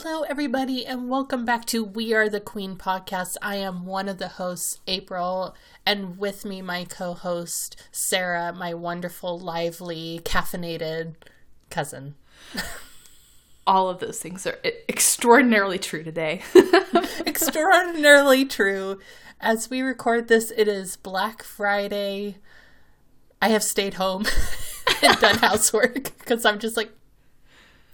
Hello, everybody, and welcome back to We Are the Queen podcast. I am one of the hosts, April, and with me, my co-host, Sarah, my wonderful, lively, caffeinated cousin. All of those things are extraordinarily true today. Extraordinarily true. As we record this, it is Black Friday. I have stayed home and done housework because I'm just like,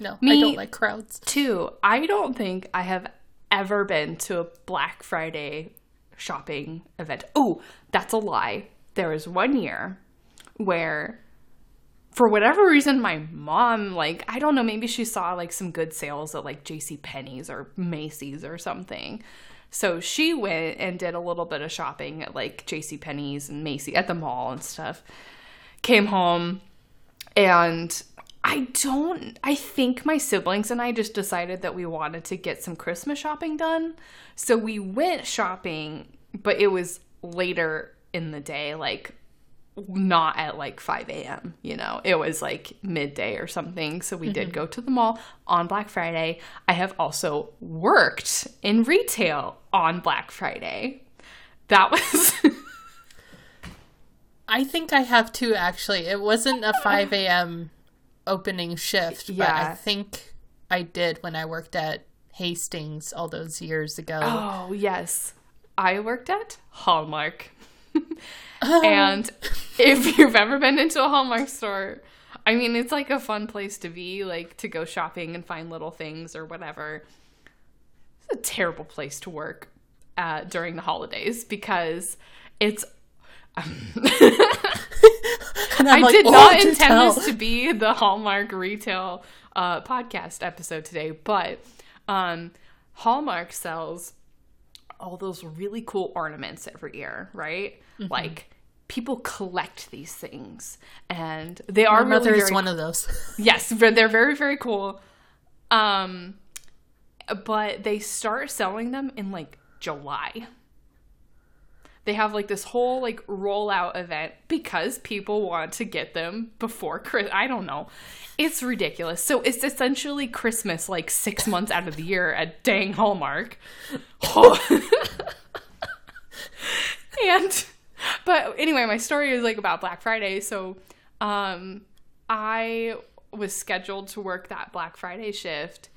no, I don't like crowds. Too. I don't think I have ever been to a Black Friday shopping event. Oh, that's a lie. There was one year where, for whatever reason, my mom, I don't know, maybe she saw, some good sales at, JCPenney's or Macy's or something. So she went and did a little bit of shopping at, JCPenney's and Macy's at the mall and stuff. Came home and... I think my siblings and I just decided that we wanted to get some Christmas shopping done. So we went shopping, but it was later in the day, not at 5 a.m., It was midday or something. So we did go to the mall on Black Friday. I have also worked in retail on Black Friday. That was... I think I have too, actually. It wasn't a 5 a.m. opening shift, yeah. But I think I did when I worked at Hastings all those years ago. Oh, yes. I worked at Hallmark. And if you've ever been into a Hallmark store, I mean, it's a fun place to be, to go shopping and find little things or whatever. It's a terrible place to work during the holidays because it's... I did not intend this to be the Hallmark retail podcast episode today, but Hallmark sells all those really cool ornaments every year, right? Mm-hmm. People collect these things, and they are really very cool. My mother is one of those. Yes, they're very, very cool. But they start selling them in, July. They have, this whole, rollout event because people want to get them before Christmas. I don't know. It's ridiculous. So it's essentially Christmas, 6 months out of the year at dang Hallmark. But anyway, my story is, about Black Friday. So I was scheduled to work that Black Friday shift.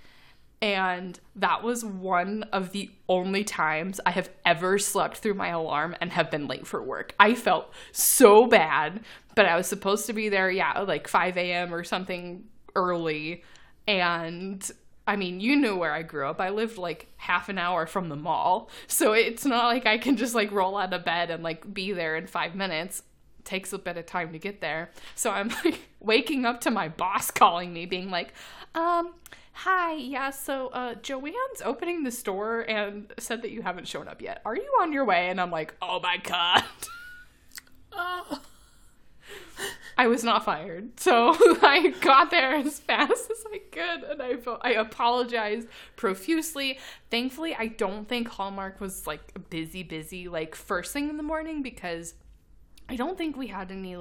And that was one of the only times I have ever slept through my alarm and have been late for work. I felt so bad, but I was supposed to be there, 5 a.m. or something early. And, I mean, you know where I grew up. I lived, half an hour from the mall. So it's not I can just, roll out of bed and, be there in 5 minutes. It takes a bit of time to get there. So I'm, waking up to my boss calling me, being hi, Joanne's opening the store and said that you haven't shown up yet. Are you on your way? And I'm oh my God. I was not fired. So I got there as fast as I could, and I apologized profusely. Thankfully, I don't think Hallmark was busy, first thing in the morning, because I don't think we had any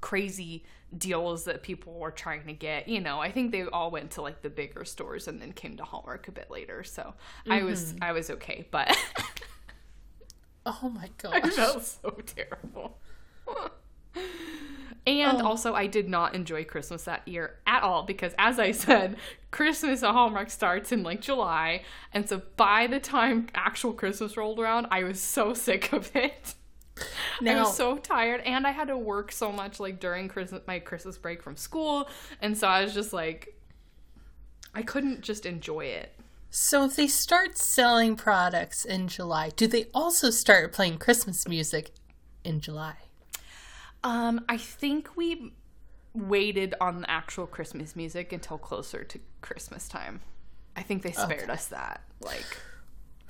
crazy deals that people were trying to get. I think they all went to the bigger stores and then came to Hallmark a bit later. So I was okay, but oh my gosh, I felt so terrible. And also I did not enjoy Christmas that year at all, because as I said, Christmas at Hallmark starts in July. And so by the time actual Christmas rolled around, I was so sick of it. I was so tired, and I had to work so much during my Christmas break from school, and so I was just I couldn't just enjoy it. So if they start selling products in July, do they also start playing Christmas music in July? I think we waited on the actual Christmas music until closer to Christmas time. I think they spared us that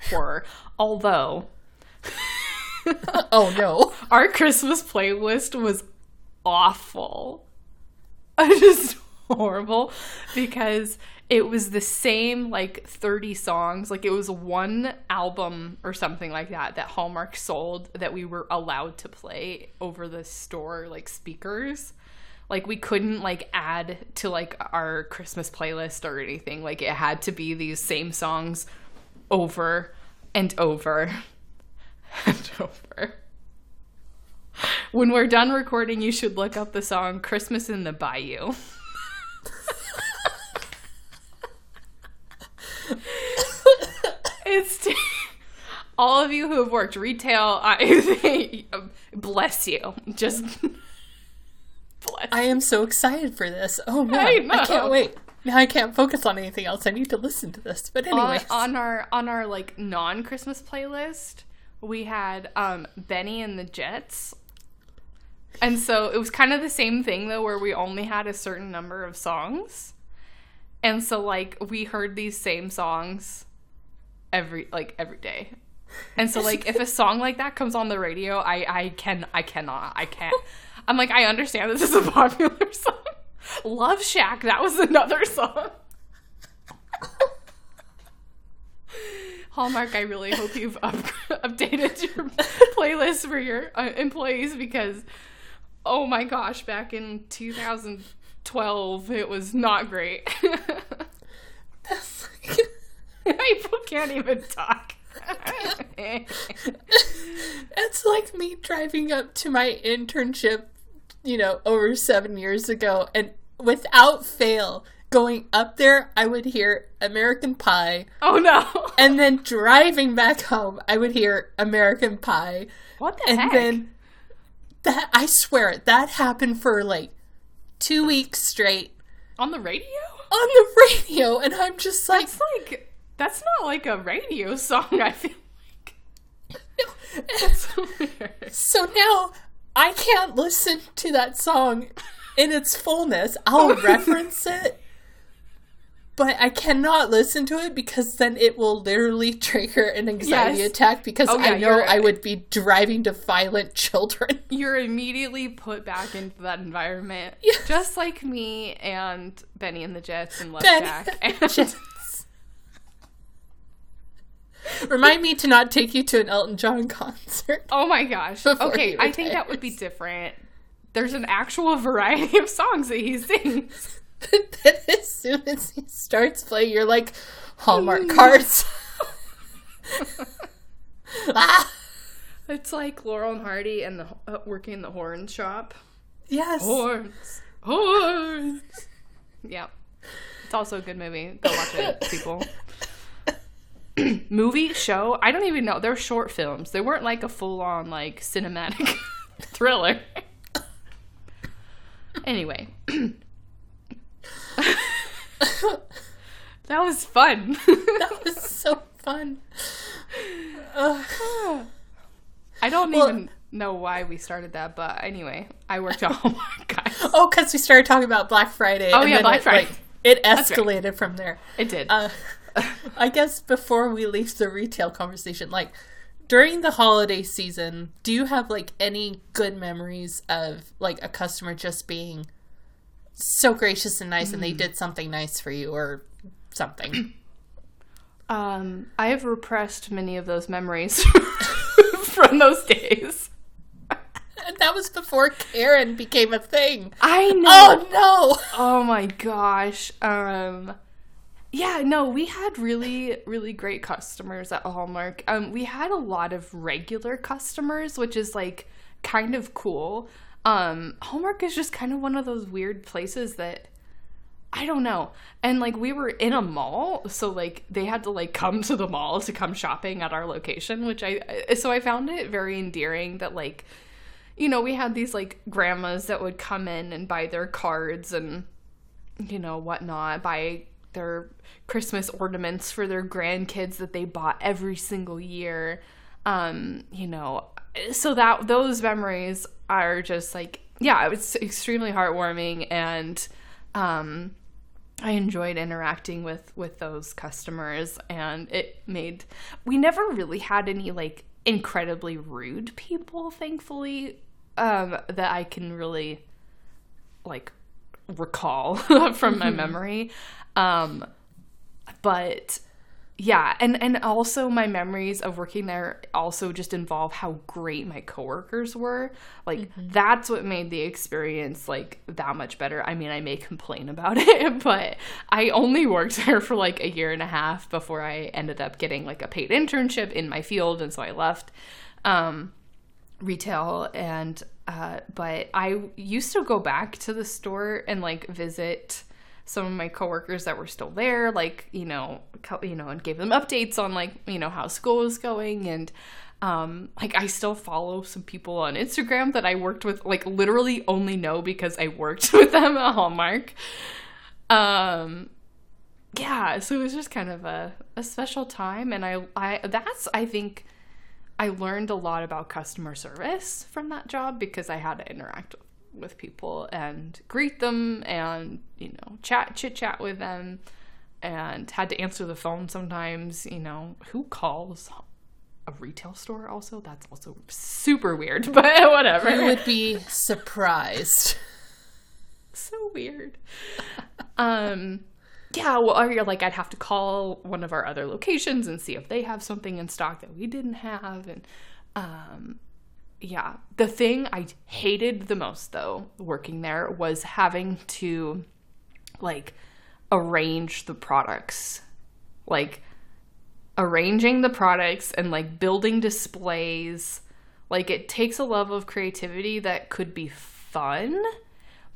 horror. Although... Oh no. Our Christmas playlist was awful. Just horrible, because it was the same 30 songs. It was one album or something that Hallmark sold that we were allowed to play over the store speakers. Like, we couldn't, like, add to, like, our Christmas playlist or anything. Like, it had to be these same songs over and over and over. When we're done recording, you should look up the song Christmas in the Bayou. All of you who have worked retail, I bless you. Just bless. I am so excited for this. Oh man, I know. I can't wait. Now I can't focus on anything else. I need to listen to this. But anyway, on our like non-Christmas playlist, we had Benny and the Jets. And so it was kind of the same thing though, where we only had a certain number of songs. And so like we heard these same songs every day. And so like if a song like that comes on the radio, I can't. I'm like, I understand this is a popular song. Love Shack, that was another song. Hallmark, I really hope you've updated your playlist for your employees, because, oh my gosh, back in 2012, it was not great. People can't even talk. It's like me driving up to my internship, you know, over 7 years ago, and without fail, going up there, I would hear American Pie. Oh, no. And then driving back home, I would hear American Pie. What the heck? And then, I swear, that happened for, like, 2 weeks straight. On the radio? On the radio, and I'm just like... That's not like a radio song, I feel like. No. That's so weird. So now, I can't listen to that song in its fullness. I'll reference it. But I cannot listen to it because then it will literally trigger an anxiety attack because I know I would be driving to violent children. You're immediately put back into that environment. Yes. Just like me and Benny and the Jets and Love Shack. Remind me to not take you to an Elton John concert. Oh my gosh. Okay, I think that would be different. There's an actual variety of songs that he sings. Then as soon as he starts playing, you're like, Hallmark cards. Ah! It's like Laurel and Hardy and the working in the horn shop. Yes. Horns. Yeah. It's also a good movie. Go watch it, people. Movie, show, I don't even know. They're short films. They weren't like a full-on like cinematic thriller. Anyway. That was fun. That was so fun. I don't even know why we started that, but anyway, I worked on Hallmark, guys. Oh, because we started talking about Black Friday. Oh, and yeah, Black Friday. It escalated from there. It did. I guess before we leave the retail conversation, like, during the holiday season, do you have, like, any good memories of, like, a customer just being so gracious and nice and they did something nice for you or something? I have repressed many of those memories from those days. That was before Karen became a thing. I know. Oh, no. Oh, my gosh. Yeah, no, we had really, really great customers at Hallmark. We had a lot of regular customers, which is, like, kind of cool. Hallmark is just kind of one of those weird places that, I don't know. And, like, we were in a mall, so, like, they had to, like, come to the mall to come shopping at our location, which I found it very endearing that, like, you know, we had these, like, grandmas that would come in and buy their cards and, you know, whatnot, buy their Christmas ornaments for their grandkids that they bought every single year. You know, so that those memories are just like, yeah, it was extremely heartwarming, and I enjoyed interacting with those customers, and we never really had any like incredibly rude people, thankfully, that I can really like recall from my memory. But Yeah, and also my memories of working there also just involve how great my coworkers were. Like, that's what made the experience, like, that much better. I mean, I may complain about it, but I only worked there for, like, a year and a half before I ended up getting, like, a paid internship in my field, and so I left retail, and but I used to go back to the store and, like, visit some of my coworkers that were still there, like, you know, and gave them updates on, like, you know, how school was going. And, like, I still follow some people on Instagram that I worked with, like, literally only know because I worked with them at Hallmark. Yeah, so it was just kind of a special time. And I think I learned a lot about customer service from that job because I had to interact with people and greet them and, you know, chit chat with them, and had to answer the phone sometimes. You know, who calls a retail store? Also, that's also super weird, but whatever. You would be surprised. So weird. Yeah, well, or like I'd have to call one of our other locations and see if they have something in stock that we didn't have. And yeah, the thing I hated the most, though, working there was having to, like, arrange the products. Like, arranging the products and, like, building displays. Like, it takes a level of creativity that could be fun,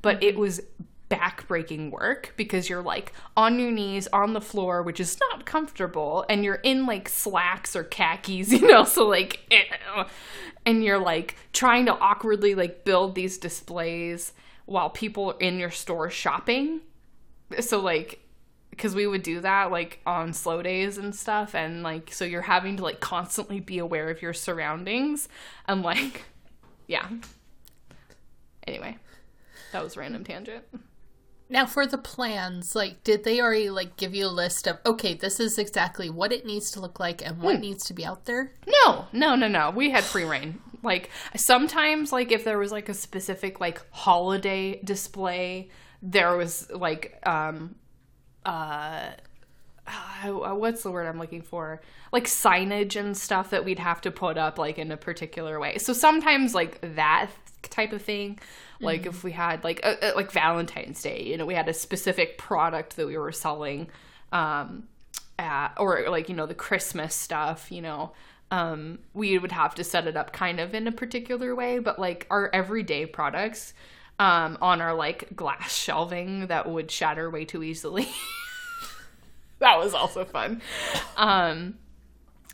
but it was backbreaking work because you're, like, on your knees on the floor, which is not comfortable, and you're in, like, slacks or khakis, you know, so, like, and you're, like, trying to awkwardly, like, build these displays while people are in your store shopping. So, like, because we would do that, like, on slow days and stuff, and, like, so you're having to, like, constantly be aware of your surroundings and, like, yeah. Anyway, that was a random tangent. Now, for the plans, like, did they already, like, give you a list of, okay, this is exactly what it needs to look like and what needs to be out there? No. We had free reign. Like, sometimes, like, if there was, like, a specific, like, holiday display, there was, like, what's the word I'm looking for? Like, signage and stuff that we'd have to put up, like, in a particular way. So sometimes, like, that type of thing, like, if we had, like, like Valentine's Day, you know, we had a specific product that we were selling, or, like, you know, the Christmas stuff, you know, we would have to set it up kind of in a particular way, but, like, our everyday products, on our, like, glass shelving that would shatter way too easily. That was also fun.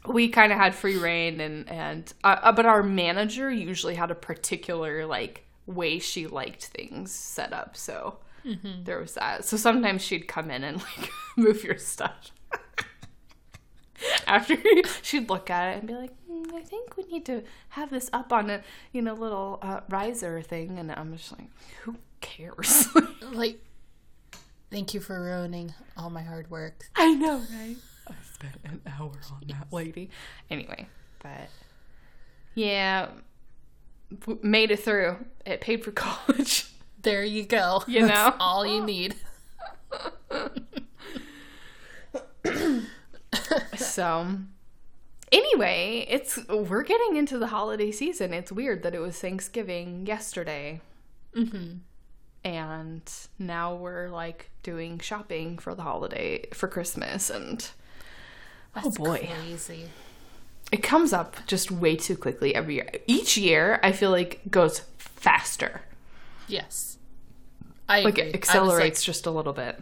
We kind of had free reign, and but our manager usually had a particular, like, way she liked things set up, so there was that. So sometimes she'd come in and, like, move your stuff. After she'd look at it and be like, I think we need to have this up on a, you know, little riser thing, and I'm just like, who cares? Like, thank you for ruining all my hard work. I know, right? I spent an hour on that lady. Anyway, but yeah, made it through. It paid for college. There you go. You know? That's all you need. So, anyway, we're getting into the holiday season. It's weird that it was Thanksgiving yesterday. And now we're, like, doing shopping for the holiday, for Christmas, and that's crazy. It comes up just way too quickly every year. Each year, I feel like, goes faster. Yes. I like, agree. It accelerates, like, just a little bit.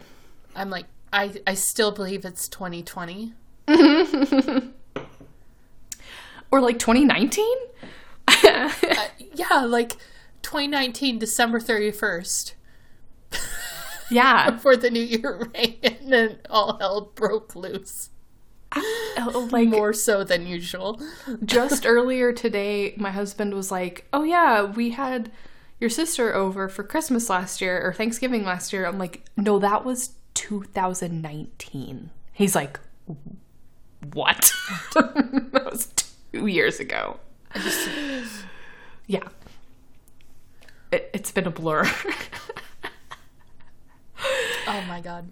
I'm like, I still believe it's 2020. Or, like, 2019? Yeah, like, 2019, December 31st. Yeah. Before the new year ran and all hell broke loose. Like, more so than usual. Just earlier today, my husband was like, oh, yeah, we had your sister over for Christmas last year, or Thanksgiving last year. I'm like, no, that was 2019. He's like, what? That was 2 years ago. Yeah. It's been a blur. Oh, my God.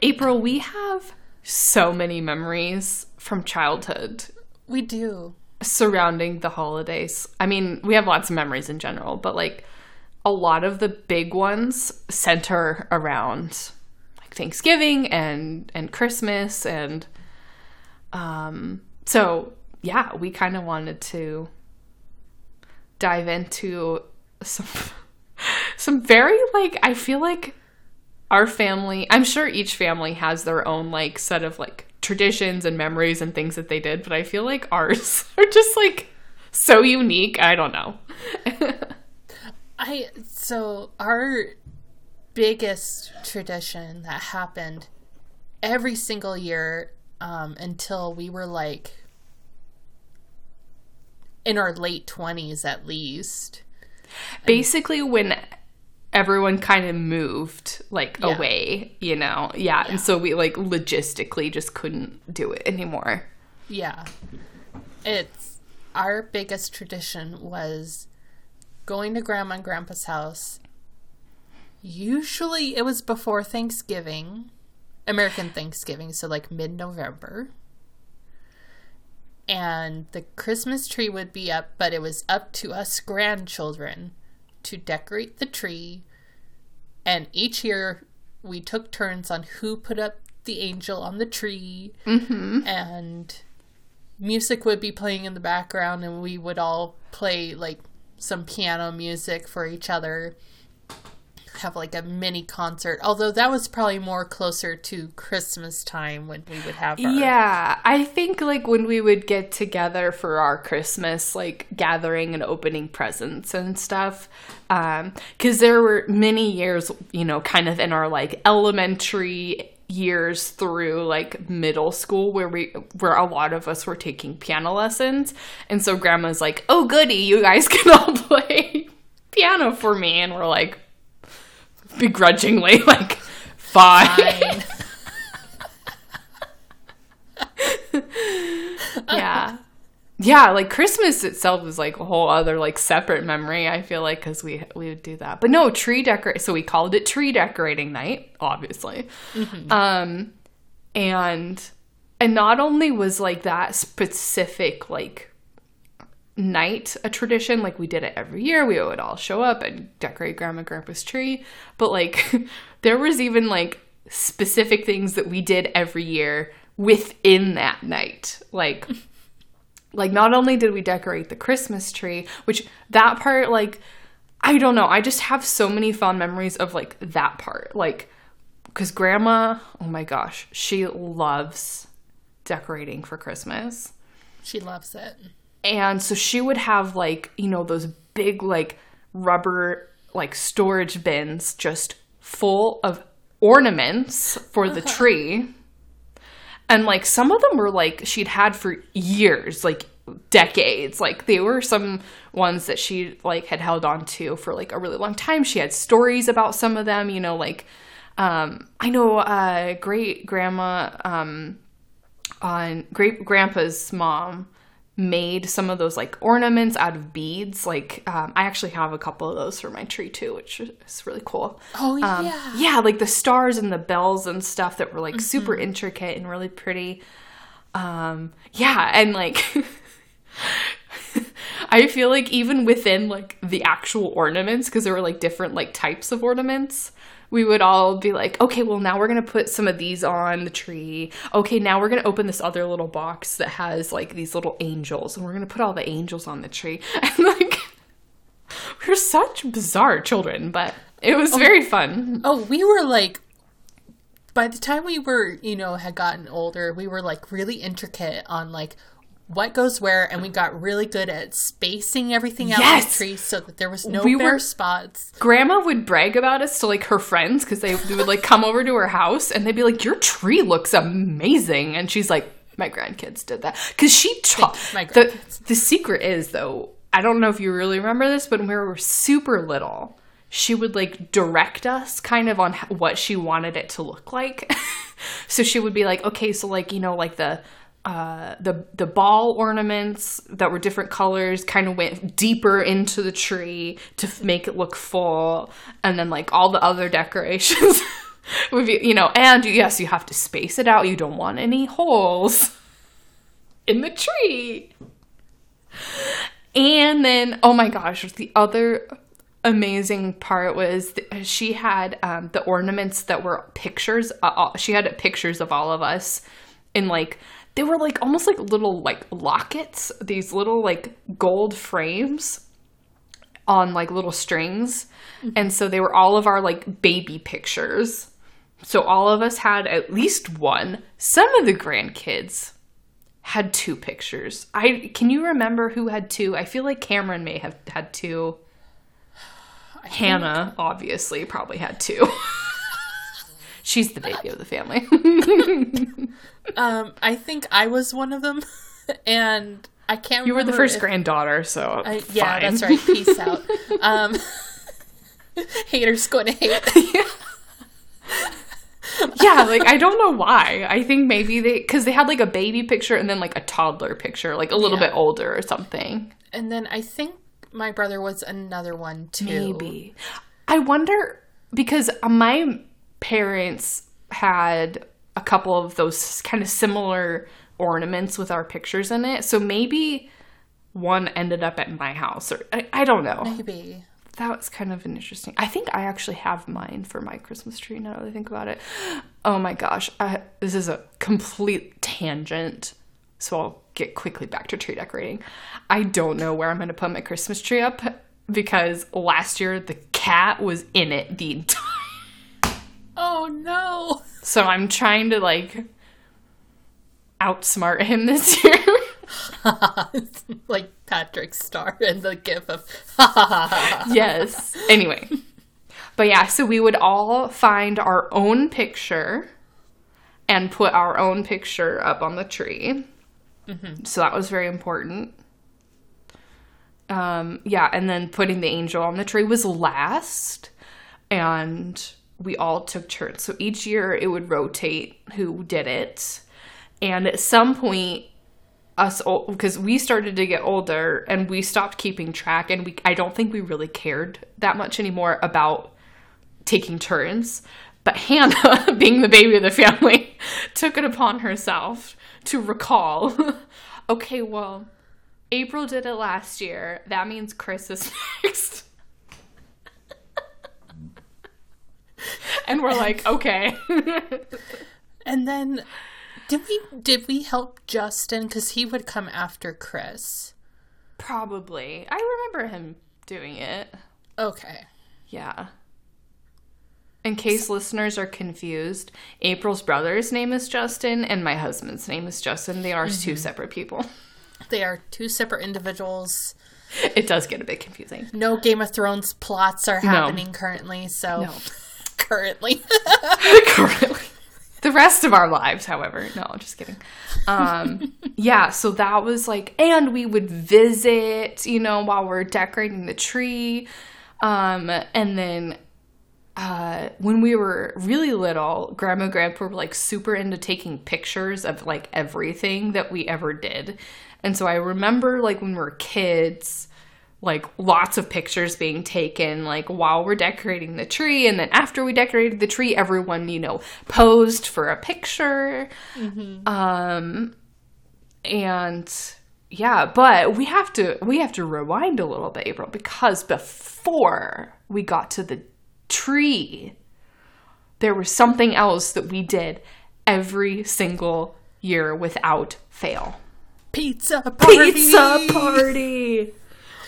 April, we have so many memories from childhood. We do. Surrounding the holidays. I mean, we have lots of memories in general, but like a lot of the big ones center around like Thanksgiving and Christmas, and so yeah, we kind of wanted to dive into some very, like, I feel like our family, I'm sure each family has their own like set of like traditions and memories and things that they did, but I feel like ours are just like so unique. I don't know. So our biggest tradition that happened every single year until we were like in our late 20s at least. Basically when everyone kind of moved, like, yeah, away, you know? Yeah, yeah, and so we, like, logistically just couldn't do it anymore. Yeah. It's... Our biggest tradition was going to Grandma and Grandpa's house. Usually it was before Thanksgiving, American Thanksgiving, so, like, mid-November. And the Christmas tree would be up, but it was up to us grandchildren to decorate the tree, and each year we took turns on who put up the angel on the tree, mm-hmm, and music would be playing in the background, and we would all play like some piano music for each other, have like a mini concert, although that was probably more closer to Christmas time when we would have our... Yeah, I think like when we would get together for our Christmas like gathering and opening presents and stuff, because there were many years, you know, kind of in our like elementary years through like middle school where a lot of us were taking piano lessons, and so Grandma's like, oh goody, you guys can all play piano for me, and we're like, begrudgingly, like, fine. Yeah. Yeah, like, Christmas itself is, like, a whole other, like, separate memory, I feel like, because we would do that. But no, so we called it tree decorating night, obviously. Mm-hmm. And not only was, like, that specific, like, night a tradition, like we did it every year, we would all show up and decorate Grandma and Grandpa's tree, but like there was even like specific things that we did every year within that night, like not only did we decorate the Christmas tree, which that part, like, I don't know, I just have so many fond memories of like that part, like because Grandma, oh my gosh, she loves decorating for Christmas, she loves it. And so she would have, like, you know, those big, like, rubber, like, storage bins just full of ornaments for the tree. And, like, some of them were, like, she'd had for years, like, decades. Like, they were some ones that she, like, had held on to for, like, a really long time. She had stories about some of them, you know, like, I know great-grandma, on great-grandpa's mom made some of those like ornaments out of beads, like I actually have a couple of those for my tree too, which is really cool. Oh yeah. Yeah, like the stars and the bells and stuff that were like, mm-hmm, super intricate and really pretty. Yeah, and like I feel like even within like the actual ornaments, because there were like different like types of ornaments, we would all be like, okay, well, now we're going to put some of these on the tree. Okay, now we're going to open this other little box that has, like, these little angels, and we're going to put all the angels on the tree. And, like, we're such bizarre children, but it was very fun. Oh, we were, like, by the time we were, you know, had gotten older, we were, like, really intricate on, like, what goes where, and we got really good at spacing everything out, yes, on the tree so that there was no bare spots. Grandma would brag about us to, like, her friends, because they would, like, come over to her house, and they'd be like, your tree looks amazing. And she's like, my grandkids did that. Because she taught. The secret is, though, I don't know if you really remember this, but when we were super little, she would, like, direct us kind of on what she wanted it to look like. So she would be like, okay, so, like, you know, like, the ball ornaments that were different colors kind of went deeper into the tree to make it look full, and then like all the other decorations You know, and yes, you have to space it out. You don't want any holes in the tree. And then, oh my gosh, the other amazing part was she had the ornaments that were pictures. She had pictures of all of us, and like they were like almost like little like lockets, these little like gold frames on like little strings. Mm-hmm. And so they were all of our like baby pictures. So all of us had at least one. Some of the grandkids had two pictures. Can you remember who had two? I feel like Cameron may have had two. Hannah obviously probably had two. She's the baby of the family. I think I was one of them, and I can't remember. You were the first granddaughter, so yeah, that's right. Peace out. Haters gonna hate. Yeah. Yeah, like, I don't know why. I think maybe because they had, like, a baby picture and then, like, a toddler picture, like, a little bit older or something. And then I think my brother was another one, too. Maybe. I wonder, because my parents had a couple of those kind of similar ornaments with our pictures in it. So maybe one ended up at my house. Or I don't know. Maybe. That was kind of an interesting... I think I actually have mine for my Christmas tree now that I think about it. Oh my gosh. This is a complete tangent, so I'll get quickly back to tree decorating. I don't know where I'm going to put my Christmas tree up because last year the cat was in it the entire... Oh no! So I'm trying to like outsmart him this year. Like Patrick Star and the gif of yes. Anyway, but yeah, so we would all find our own picture and put our own picture up on the tree. Mm-hmm. So that was very important. Yeah, and then putting the angel on the tree was last, and we all took turns. So each year it would rotate who did it, and at some point us, because we started to get older and we stopped keeping track, and I don't think we really cared that much anymore about taking turns. But Hannah, being the baby of the family, took it upon herself to recall, okay, well, April did it last year. That means Chris is next. And we're like, okay. And then... Did we help Justin? Because he would come after Chris. Probably. I remember him doing it. Okay. Yeah. In case listeners are confused, April's brother's name is Justin and my husband's name is Justin. They are two separate people. They are two separate individuals. It does get a bit confusing. No Game of Thrones plots are happening currently, so... No. Currently. The rest of our lives, however. No, just kidding. Yeah, so that was like, and we would visit, you know, while we're decorating the tree. And then when we were really little, Grandma and Grandpa were like super into taking pictures of like everything that we ever did. And so I remember like when we were kids, like lots of pictures being taken like while we're decorating the tree, and then after we decorated the tree everyone, you know, posed for a picture. Mm-hmm. And yeah, but we have to rewind a little bit, April, because before we got to the tree there was something else that we did every single year without fail. Pizza party.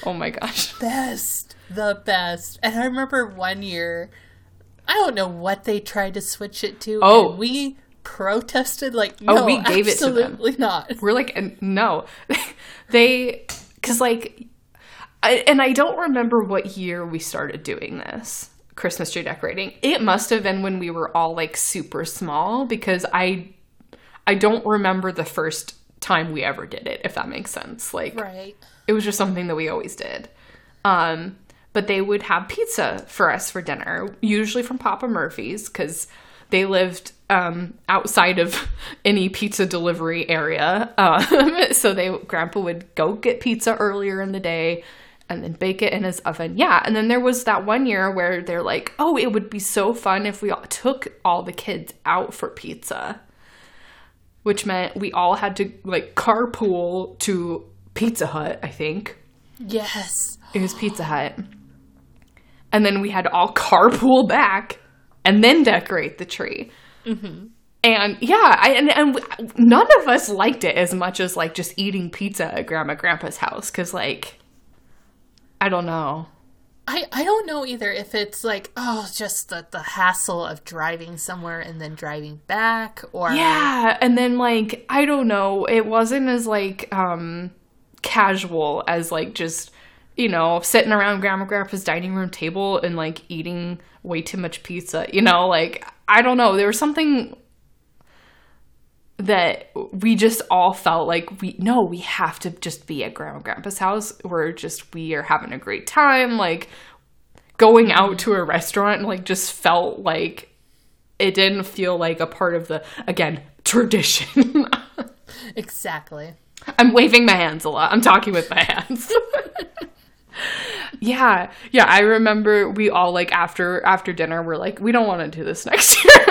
Oh my gosh. The best. And I remember one year, I don't know what they tried to switch it to. Oh. And we protested, like, no, we gave it to them. Absolutely not. We're like, no. Because, like, I don't remember what year we started doing this, Christmas tree decorating. It must have been when we were all, like, super small, because I don't remember the first time we ever did it, if that makes sense. Like, right. It was just something that we always did. But they would have pizza for us for dinner, usually from Papa Murphy's, because they lived outside of any pizza delivery area. So Grandpa would go get pizza earlier in the day, and then bake it in his oven. Yeah, and then there was that one year where they're like, oh, it would be so fun if we all took all the kids out for pizza, which meant we all had to, like, carpool to Pizza Hut, I think. Yes. It was Pizza Hut. And then we had to all carpool back and then decorate the tree. Mm-hmm. And, yeah, and none of us liked it as much as, like, just eating pizza at Grandma and Grandpa's house. Because, like, I don't know. I don't know either if it's, like, oh, just the hassle of driving somewhere and then driving back. Or yeah, and then, like, I don't know. It wasn't as, like, casual as, like, just, you know, sitting around Grandma and Grandpa's dining room table and, like, eating way too much pizza. You know, like, I don't know. There was something that we just all felt like we have to just be at Grandma and Grandpa's house. We are having a great time. Like, going out to a restaurant, like, just felt like it didn't feel like a part of the, again, tradition. Exactly. I'm waving my hands a lot. I'm talking with my hands. Yeah. Yeah, I remember we all, like, after dinner, we're like, we don't want to do this next year.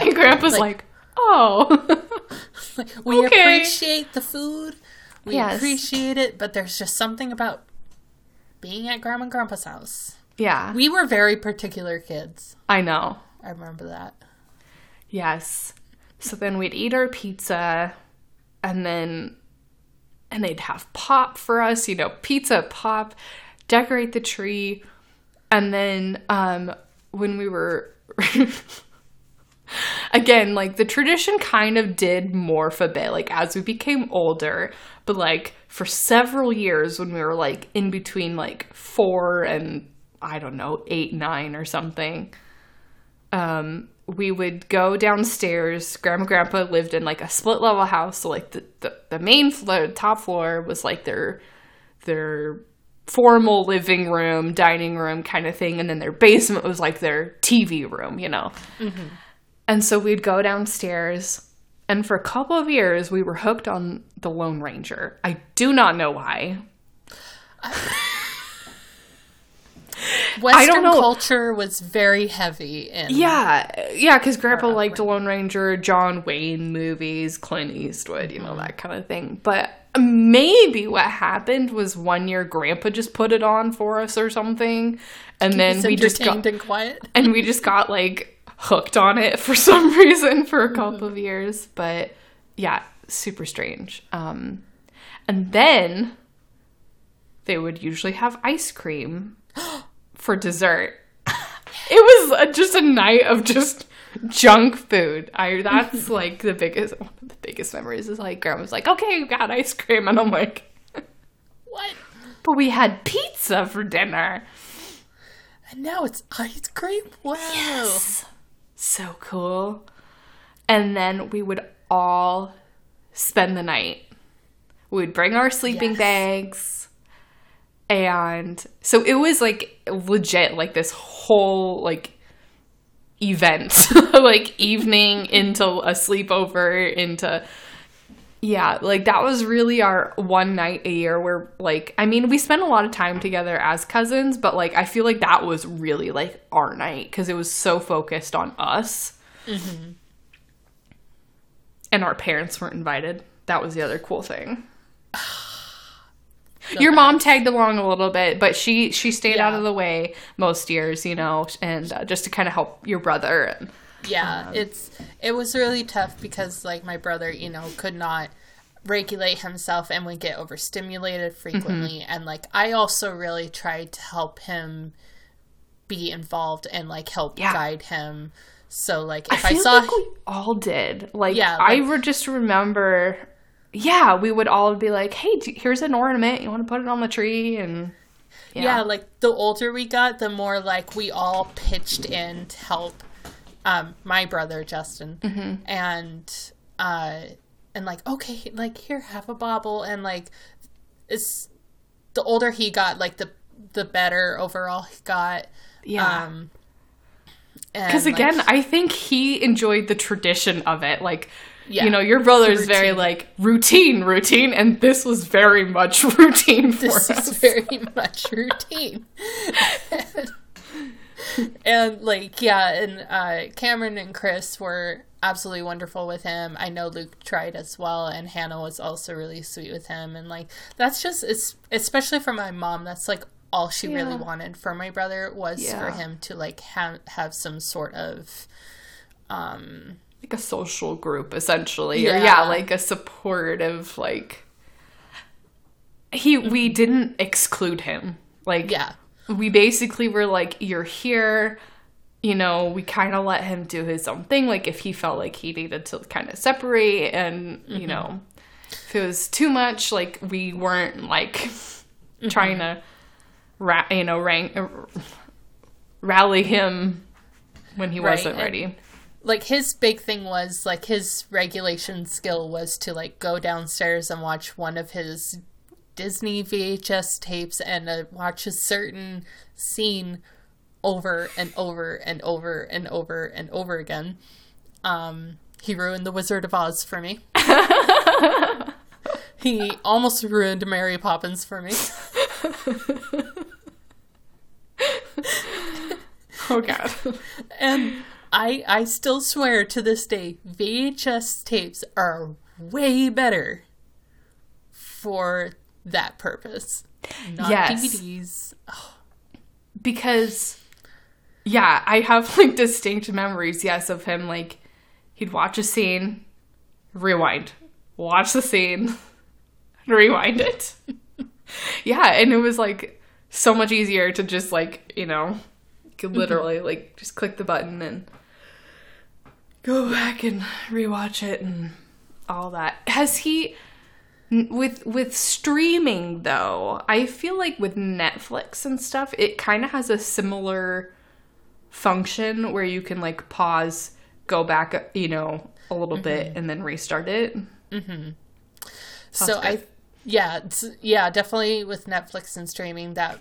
And Grandpa's like oh. We appreciate the food. We appreciate it, but there's just something about being at Grandma and Grandpa's house. Yeah. We were very particular kids. I know. I remember that. Yes. So then we'd eat our pizza and they'd have pop for us, you know, pizza, pop, decorate the tree. And then when we were again, like, the tradition kind of did morph a bit, like, as we became older, but, like, for several years when we were, like, in between, like, 4 and, I don't know, 8, 9 or something, we would go downstairs. Grandma and Grandpa lived in, like, a split-level house, so, like, the main floor, the top floor was, like, their formal living room, dining room kind of thing, and then their basement was, like, their TV room, you know? Mm-hmm. And so we'd go downstairs, and for a couple of years, we were hooked on The Lone Ranger. I do not know why. Western culture was very heavy. Yeah, because Grandpa liked The Lone Ranger, John Wayne movies, Clint Eastwood, you know, that kind of thing. But maybe what happened was one year Grandpa just put it on for us or something, and then we just got and quiet, and we just got, like, hooked on it for some reason for a couple of years. But yeah, super strange. And then they would usually have ice cream for dessert. It was just a night of just junk food. That's like the biggest, one of the biggest memories is, like, Grandma's like, okay, you got ice cream, and I'm like, what? But we had pizza for dinner, and now it's ice cream. Wow. Yes. So cool. And then we would all spend the night. We would bring our sleeping bags. And so it was, like, legit, like, this whole, like, event. Like, evening into a sleepover into... Yeah, like, that was really our one night a year where, like, I mean, we spent a lot of time together as cousins, but, like, I feel like that was really, like, our night because it was so focused on us. Mm-hmm. And our parents weren't invited. That was the other cool thing. Your mom tagged along a little bit, but she stayed out of the way most years, you know, and just to kind of help your brother and... Yeah, it was really tough because, like, my brother, you know, could not regulate himself and would get overstimulated frequently. Mm-hmm. And, like, I also really tried to help him be involved and, like, help guide him. So, like, if I saw... Like, we all did. Like, yeah, like, I would just remember, yeah, we would all be like, hey, here's an ornament. You want to put it on the tree? And... Yeah, like, the older we got, the more, like, we all pitched in to help my brother Justin. Mm-hmm. and like, okay, like, here, have a bobble, and, like, it's the older he got, like, the better overall he got. Yeah. Because, again, like, I think he enjoyed the tradition of it, like, Yeah. You know, your brother's very, like, routine, and this was very much routine for us. This is very much routine. And, like, yeah, and Cameron and Chris were absolutely wonderful with him. I know Luke tried as well, and Hannah was also really sweet with him. And, like, that's just, it's, especially for my mom, that's, like, all she really wanted for my brother was for him to, like, have some sort of, like a social group, essentially. Yeah. Or, yeah, like a supportive, like, we didn't exclude him. Like, yeah. We basically were like, you're here, you know, we kind of let him do his own thing. Like, if he felt like he needed to kind of separate and, you know, if it was too much, like, we weren't, like, trying to, rally him when he wasn't ready. And, like, his big thing was, like, his regulation skill was to, like, go downstairs and watch one of his Disney VHS tapes and watch a certain scene over and over and over and over and over again. He ruined The Wizard of Oz for me. He almost ruined Mary Poppins for me. Oh, God. And I still swear to this day, VHS tapes are way better for that purpose. Not DVDs. Oh. Because, yeah, I have, like, distinct memories, yes, of him, like, he'd watch a scene, rewind, watch the scene, rewind it. Yeah, and it was, like, so much easier to just, like, you know, literally, like, just click the button and go back and rewatch it and all that. Has he... With streaming, though, I feel like with Netflix and stuff, it kind of has a similar function where you can, like, pause, go back, you know, a little bit, and then restart it. So yeah, definitely with Netflix and streaming, that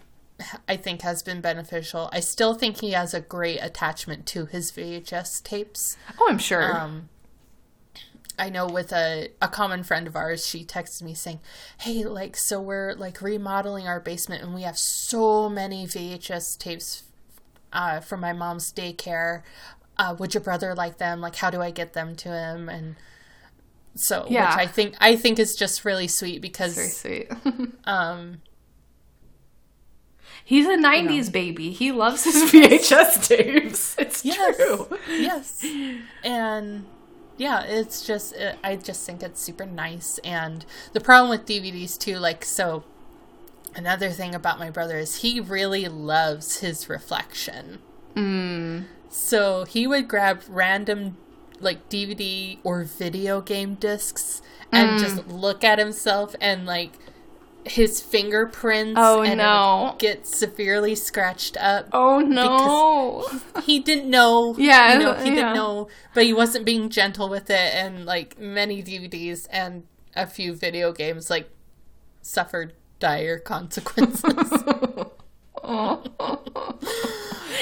I think has been beneficial. I still think he has a great attachment to his VHS tapes. Oh, I'm sure. I know with a common friend of ours, she texted me saying, hey, like, so we're, like, remodeling our basement and we have so many VHS tapes from my mom's daycare. Would your brother like them? Like, how do I get them to him? And so, which I think is just really sweet because... Very sweet. He's a 90s baby. He loves his VHS tapes. It's true. Yes. And... yeah, it's just, I just think it's super nice. And the problem with DVDs too, like, so another thing about my brother is he really loves his reflection. So he would grab random, like, DVD or video game discs and just look at himself and, like, his fingerprints it would get severely scratched up. Oh no. Because he didn't know. Yeah. You know, he didn't know, but he wasn't being gentle with it, and, like, many DVDs and a few video games, like, suffered dire consequences.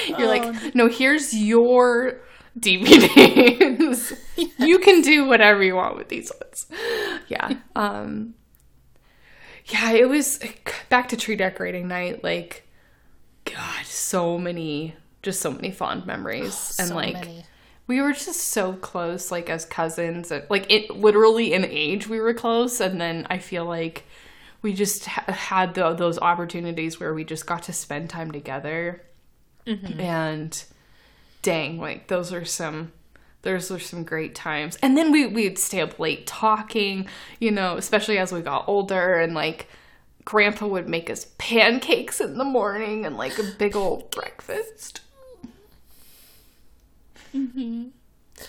You're like, no, here's your DVDs. Yes. You can do whatever you want with these ones. Yeah. Yeah, it was back to tree decorating night. Like, God, so many fond memories. Oh, and, like, we were just so close, like, as cousins. Like, it literally in age we were close. And then I feel like we just had those opportunities where we just got to spend time together. And dang, like, those were some great times. And then we'd stay up late talking, you know, especially as we got older. And, like, Grandpa would make us pancakes in the morning and, like, a big old breakfast. And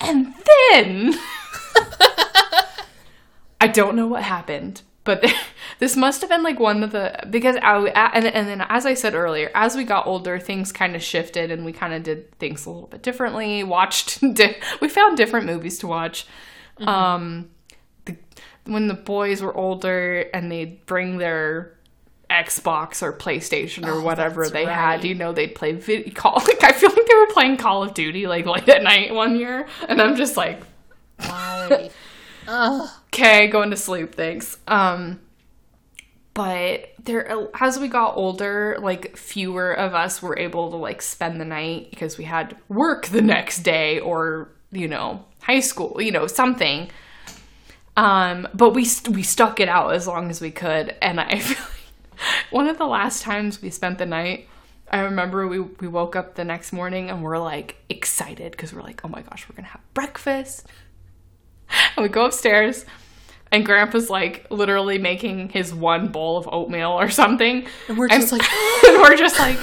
then, I don't know what happened, but this must have been, like, one of the, because and then as I said earlier, as we got older, things kind of shifted and we kind of did things a little bit differently, we found different movies to watch. When the boys were older and they'd bring their Xbox or PlayStation or whatever they had, you know, they'd play I feel like they were playing Call of Duty, like, late at night one year, and I'm just like, why? Okay, going to sleep, thanks. But there, as we got older, like, fewer of us were able to, like, spend the night because we had work the next day or, you know, high school, you know, something. But we stuck it out as long as we could. And I feel like one of the last times we spent the night, I remember we woke up the next morning and we're, like, excited because we're like, oh, my gosh, we're going to have breakfast. And we go upstairs. And Grandpa's, like, literally making his one bowl of oatmeal or something. And we're just like... and we're just like,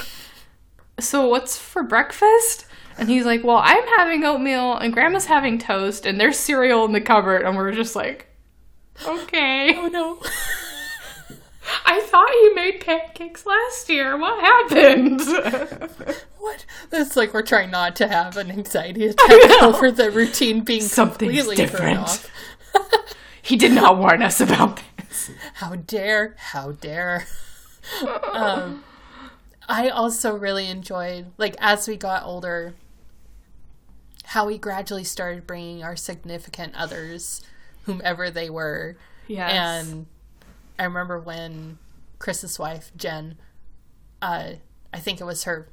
so what's for breakfast? And he's like, well, I'm having oatmeal, and Grandma's having toast, and there's cereal in the cupboard. And we're just like, okay. Oh, no. I thought you made pancakes last year. What happened? What? That's like we're trying not to have an anxiety attack over the routine being completely different. Off. He did not warn us about this. How dare, how dare. I also really enjoyed, like, as we got older, how we gradually started bringing our significant others, whomever they were. Yes. And I remember when Chris's wife, Jen, I think it was her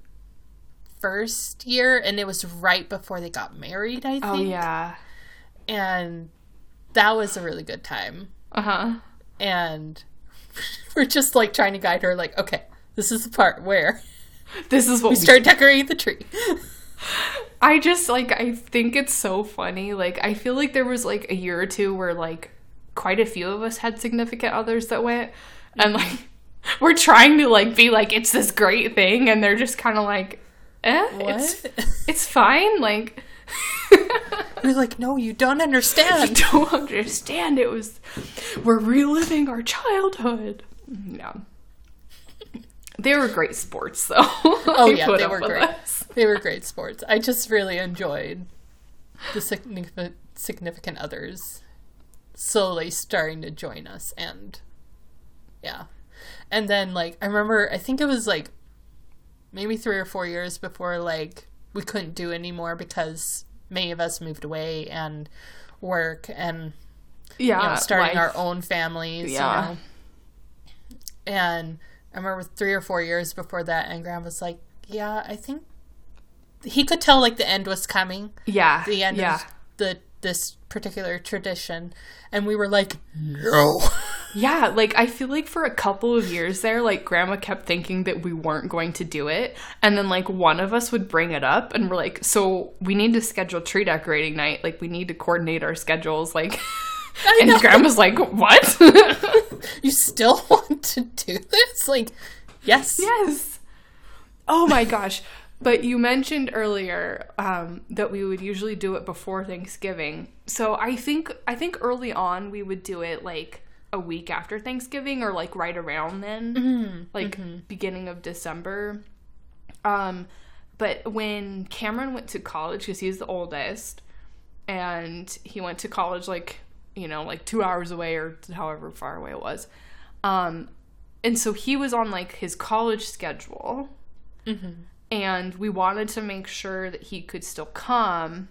first year, and it was right before they got married, I think. Oh, yeah. And... that was a really good time. Uh-huh. And we're just, like, trying to guide her, like, okay, this is the part where... this is what we start decorating the tree. I just, like, I think it's so funny. Like, I feel like there was, like, a year or two where, like, quite a few of us had significant others that went. And, like, we're trying to, like, be like, it's this great thing. And they're just kind of like, eh, what? It's fine. Like... we're like, no, you don't understand. You don't understand. It was, we're reliving our childhood. No. They were great sports, though. Oh, yeah, they were great. Us. They were great sports. I just really enjoyed the significant others slowly starting to join us. And, yeah. And then, like, I remember, I think it was, like, maybe 3 or 4 years before, like, we couldn't do anymore because... many of us moved away and work and, yeah, you know, starting life. Our own families, yeah. You know? And I remember 3 or 4 years before that, and Grandpa's like, yeah, I think he could tell, like, the end was coming. Yeah. The end of this particular tradition. And we were like, no. Yeah, like, I feel like for a couple of years there, like, Grandma kept thinking that we weren't going to do it, and then, like, one of us would bring it up, and we're like, so we need to schedule tree decorating night, like, we need to coordinate our schedules, like, and Grandma's like, what? You still want to do this? Like, yes. Yes. Oh, my gosh. But you mentioned earlier that we would usually do it before Thanksgiving. So I think early on we would do it, like, a week after Thanksgiving or, like, right around then. Mm-hmm. Like, mm-hmm. Beginning of December. But when Cameron went to college, because he's the oldest, and he went to college, like, you know, like 2 hours away or however far away it was. And so he was on, like, his college schedule. Mm-hmm. And we wanted to make sure that he could still come,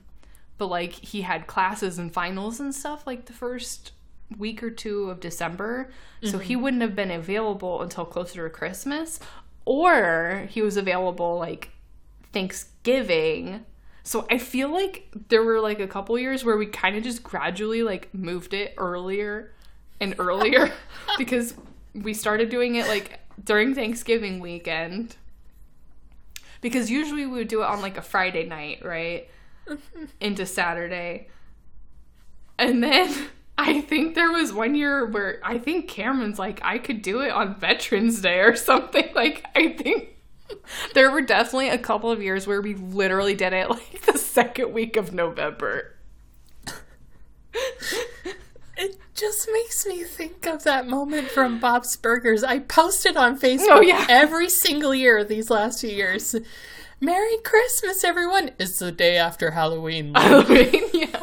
but, like, he had classes and finals and stuff, like, the first week or two of December. Mm-hmm. So he wouldn't have been available until closer to Christmas, or he was available, like, Thanksgiving. So I feel like there were, like, a couple years where we kind of just gradually, like, moved it earlier and earlier because we started doing it, like, during Thanksgiving weekend. Because usually we would do it on, like, a Friday night, right? Into Saturday. And then I think there was one year where I think Cameron's like, I could do it on Veterans Day or something. Like, I think there were definitely a couple of years where we literally did it, like, the second week of November. It just makes me think of that moment from Bob's Burgers. I posted on Facebook every single year these last few years. Merry Christmas, everyone. It's the day after Halloween. Halloween, yeah.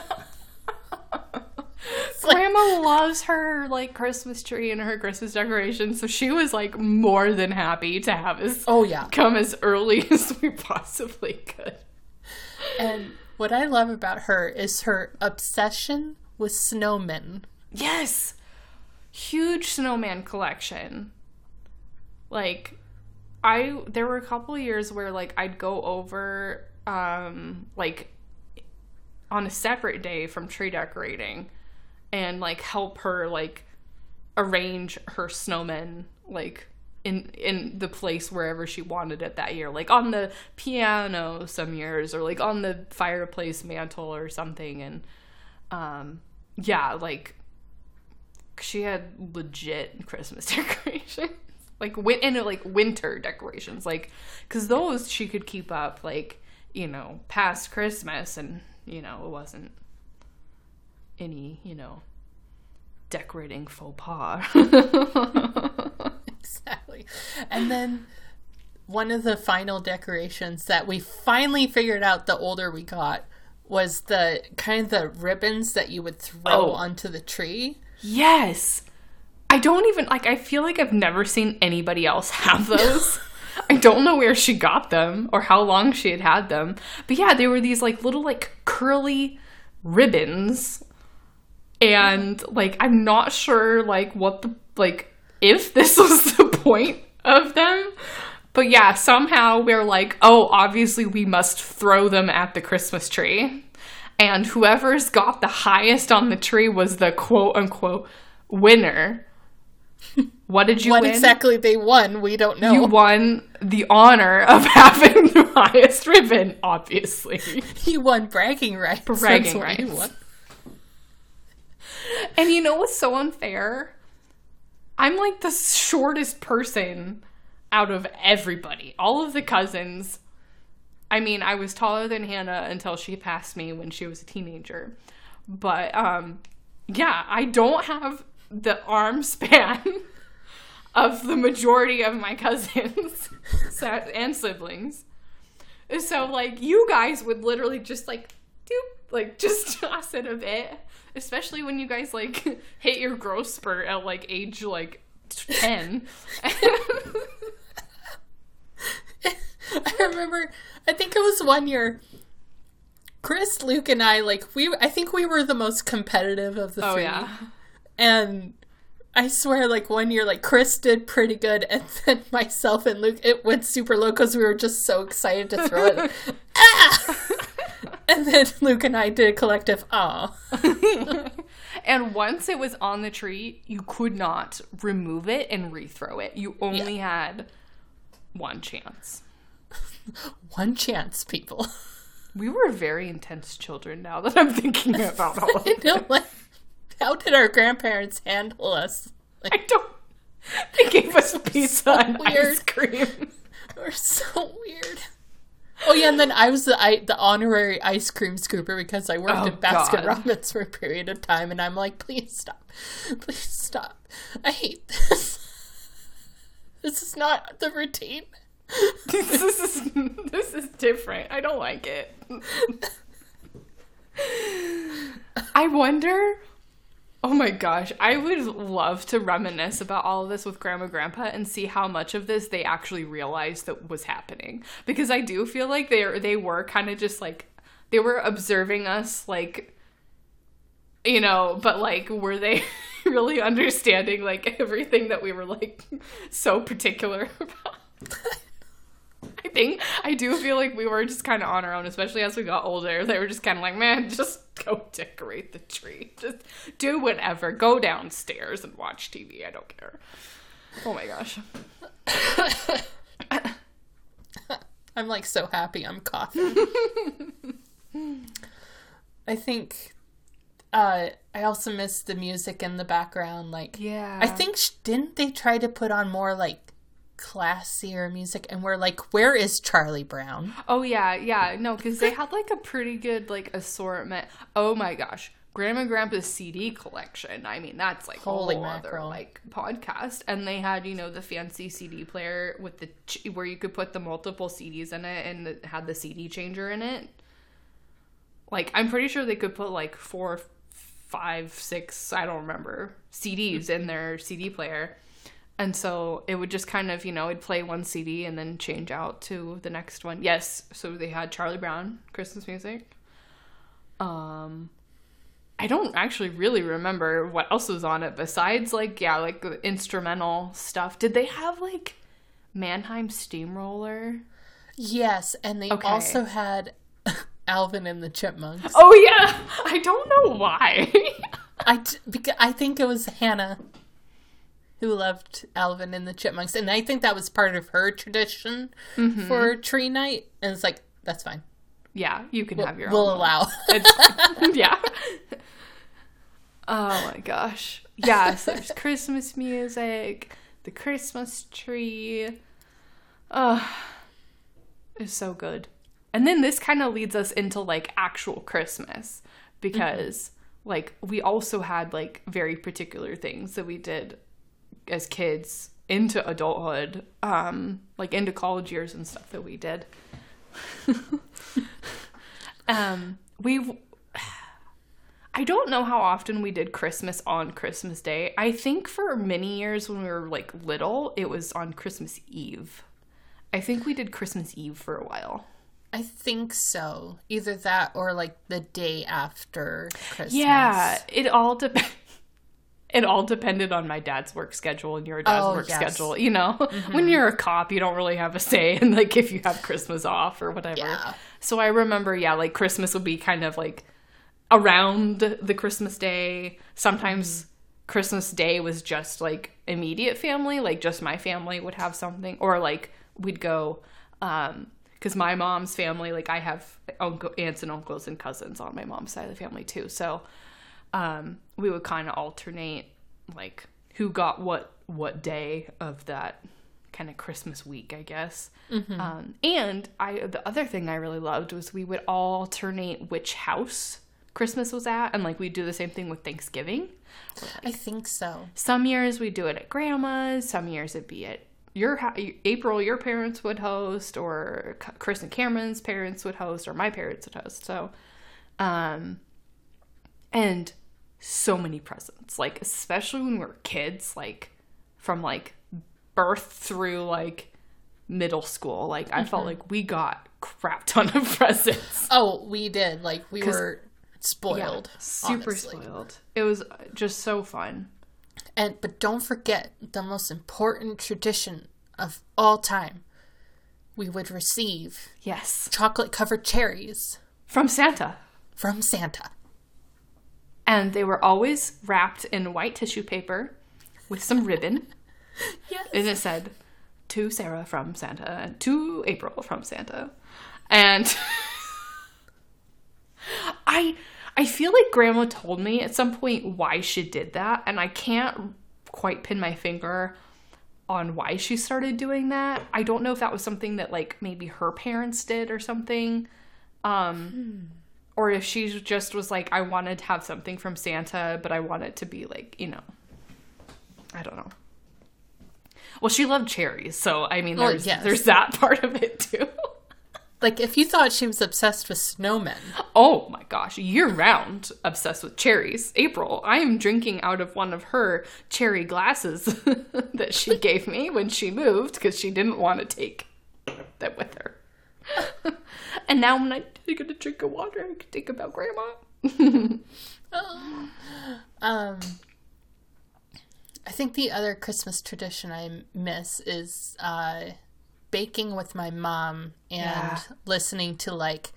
Grandma, like, loves her, like, Christmas tree and her Christmas decorations, so she was, like, more than happy to have us come as early as we possibly could. And what I love about her is her obsession with snowmen. Yes! Huge snowman collection. Like, there were a couple of years where, like, I'd go over, like, on a separate day from tree decorating and, like, help her, like, arrange her snowmen, like, in the place wherever she wanted it that year. Like, on the piano some years or, like, on the fireplace mantle or something. And, yeah, like, she had legit Christmas decorations. Like, like, winter decorations. Like, because those she could keep up, like, you know, past Christmas. And, you know, it wasn't any, you know, decorating faux pas. Exactly. And then one of the final decorations that we finally figured out the older we got was the kind of the ribbons that you would throw onto the tree. Yes. I don't even, like, I feel like I've never seen anybody else have those. I don't know where she got them or how long she had had them. But yeah, they were these, like, little, like, curly ribbons. And, like, I'm not sure, like, what the, like, if this was the point of them. But yeah, somehow we're like, oh, obviously we must throw them at the Christmas tree. And whoever's got the highest on the tree was the quote-unquote winner. What did you win? What exactly they won, we don't know. You won the honor of having the highest ribbon, obviously. You won bragging rights. Bragging rights. You won. And you know what's so unfair? I'm like the shortest person out of everybody. All of the cousins. I mean, I was taller than Hannah until she passed me when she was a teenager. But, yeah, I don't have the arm span of the majority of my cousins and siblings. So, like, you guys would literally just, like, doop, like, just toss it a bit. Especially when you guys, like, hit your growth spurt at, like, age, like, 10. I remember, I think it was one year, Chris, Luke, and I, like, I think we were the most competitive of the three. Yeah. And I swear, like, one year, like, Chris did pretty good, and then myself and Luke, it went super low because we were just so excited to throw it. Ah! And then Luke and I did a collective, aw. And once it was on the tree, you could not remove it and rethrow it. You only had one chance. One chance, people. We were very intense children now that I'm thinking about all of it. Like, how did our grandparents handle us? Like, I don't. They gave us pizza and ice cream. We're so weird. Oh, yeah, and then I was the honorary ice cream scooper because I worked at Baskin Robbins for a period of time, and I'm like, please stop. Please stop. I hate this. This is not the routine. This is different. I don't like it. I wonder, oh my gosh, I would love to reminisce about all of this with Grandma and Grandpa and see how much of this they actually realized that was happening. Because I do feel like they were kind of just like, they were observing us, like, you know, but, like, were they really understanding, like, everything that we were, like, so particular about? I think I do feel like we were just kind of on our own, especially as we got older. They were just kind of like, man, just go decorate the tree. Just do whatever. Go downstairs and watch TV. I don't care. Oh my gosh. I'm like so happy I'm coughing. I think I also miss the music in the background. Like, yeah. I think didn't they try to put on more like classier music, and we're like, where is Charlie Brown? Oh yeah, no, because they had like a pretty good like assortment. Oh my gosh, Grandma and Grandpa's CD collection. I mean, that's like holy mackerel, other like podcast. And they had, you know, the fancy CD player with the where you could put the multiple CDs in it, and it had the CD changer in it. Like, I'm pretty sure they could put like 4, 5, 6, I don't remember, CDs in their CD player. And so it would just kind of, you know, it'd play one CD and then change out to the next one. Yes, so they had Charlie Brown Christmas music. I don't actually really remember what else was on it besides, like instrumental stuff. Did they have, like, Mannheim Steamroller? Yes, and they also had Alvin and the Chipmunks. Oh, yeah. I don't know why. Because I think it was Hannah who loved Alvin and the Chipmunks. And I think that was part of her tradition for tree night. And it's like, that's fine. Yeah, you can have your own. We'll allow. Yeah. Oh, my gosh. Yeah, so there's Christmas music, the Christmas tree. Oh, it's so good. And then this kind of leads us into, like, actual Christmas because, like, we also had, like, very particular things that we did as kids into adulthood, like, into college years and stuff that we did. I don't know how often we did Christmas on Christmas Day. I think for many years when we were, like, little, it was on Christmas Eve. I think we did Christmas Eve for a while. I think so. Either that or, like, the day after Christmas. Yeah, it all depended on my dad's work schedule and your dad's work schedule. You know, when you're a cop, you don't really have a say in, like, if you have Christmas off or whatever. Yeah. So I remember, like, Christmas would be kind of, like, around the Christmas Day. Sometimes Christmas Day was just, like, immediate family. Like, just my family would have something. Or, like, we'd go... because my mom's family, like, I have aunts and uncles and cousins on my mom's side of the family, too. So we would kind of alternate, like, who got what day of that kind of Christmas week, I guess. And the other thing I really loved was we would alternate which house Christmas was at. And, like, we'd do the same thing with Thanksgiving. Like, I think so. Some years we'd do it at Grandma's. Some years it'd be at April, your parents would host, or Chris and Cameron's parents would host, or my parents would host. So, and so many presents, like, especially when we were kids, like, from, like, birth through, like, middle school, like, I felt like we got crap ton of presents. Oh, we did. Like, we were spoiled. Yeah, super spoiled. It was just so fun. But don't forget the most important tradition of all time. We would receive chocolate-covered cherries. From Santa. From Santa. And they were always wrapped in white tissue paper with some ribbon. Yes. And it said, to Sarah from Santa, and to April from Santa. And I feel like Grandma told me at some point why she did that, and I can't quite pin my finger on why she started doing that. I don't know if that was something that, like, maybe her parents did or something, or if she just was like, I wanted to have something from Santa, but I want it to be, like, you know, I don't know. Well, she loved cherries, so, I mean, there's that part of it, too. Like, if you thought she was obsessed with snowmen. Oh, my gosh. Year-round obsessed with cherries. April, I am drinking out of one of her cherry glasses that she gave me when she moved because she didn't want to take that with her. And now when I get a drink of water, I can think about Grandma. I think the other Christmas tradition I miss is... baking with my mom and listening to, like,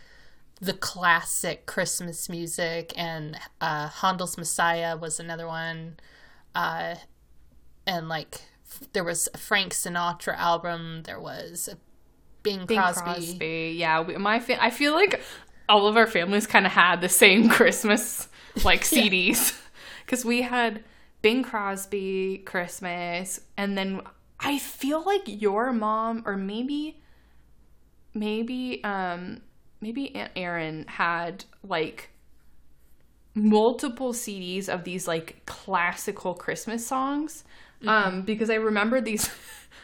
the classic Christmas music, and Handel's Messiah was another one, and, like, there was a Frank Sinatra album, there was a Bing Crosby. Yeah, I feel like all of our families kind of had the same Christmas, like, CDs, because we had Bing Crosby Christmas, and then I feel like your mom, or maybe Aunt Erin had, like, multiple CDs of these, like, classical Christmas songs, because I remember these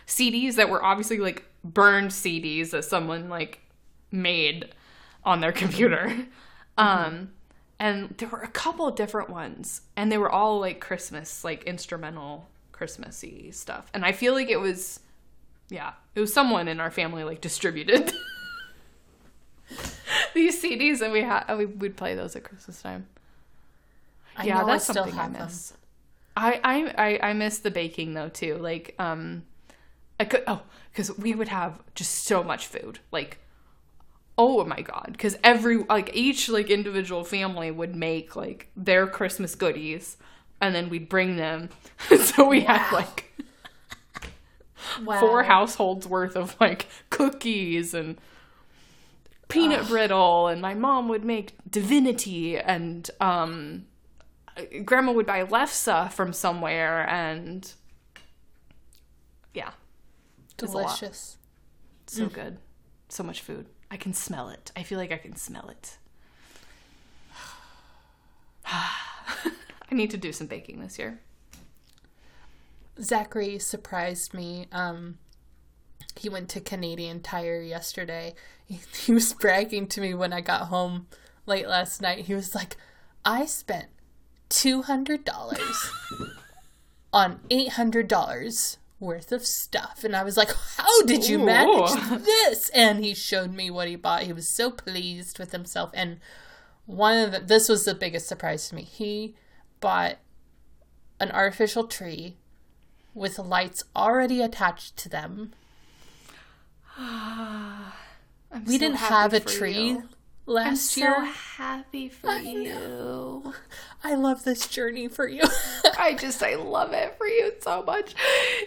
CDs that were obviously, like, burned CDs that someone, like, made on their computer, and there were a couple of different ones, and they were all, like, Christmas, like, instrumental Christmassy stuff. And I feel like it was someone in our family, like, distributed these CDs, and we would play those at Christmas time. I know that's I still something have I miss. Them. I miss the baking though too. Like because we would have just so much food. Like, oh my God, because each individual family would make like their Christmas goodies, and then we'd bring them. So we had like four households worth of like cookies and peanut brittle, and my mom would make divinity, and Grandma would buy lefse from somewhere, and yeah, delicious, so good, so much food. I can smell it. I feel like I can smell it. I need to do some baking this year. Zachary surprised me. He went to Canadian Tire yesterday. He was bragging to me when I got home late last night. He was like, I spent $200 on $800 worth of stuff. And I was like, how did you manage this? And he showed me what he bought. He was so pleased with himself. And this was the biggest surprise to me. He bought an artificial tree with lights already attached to them. We didn't have a tree last year. I'm so happy for you. I love this journey for you. I love it for you so much.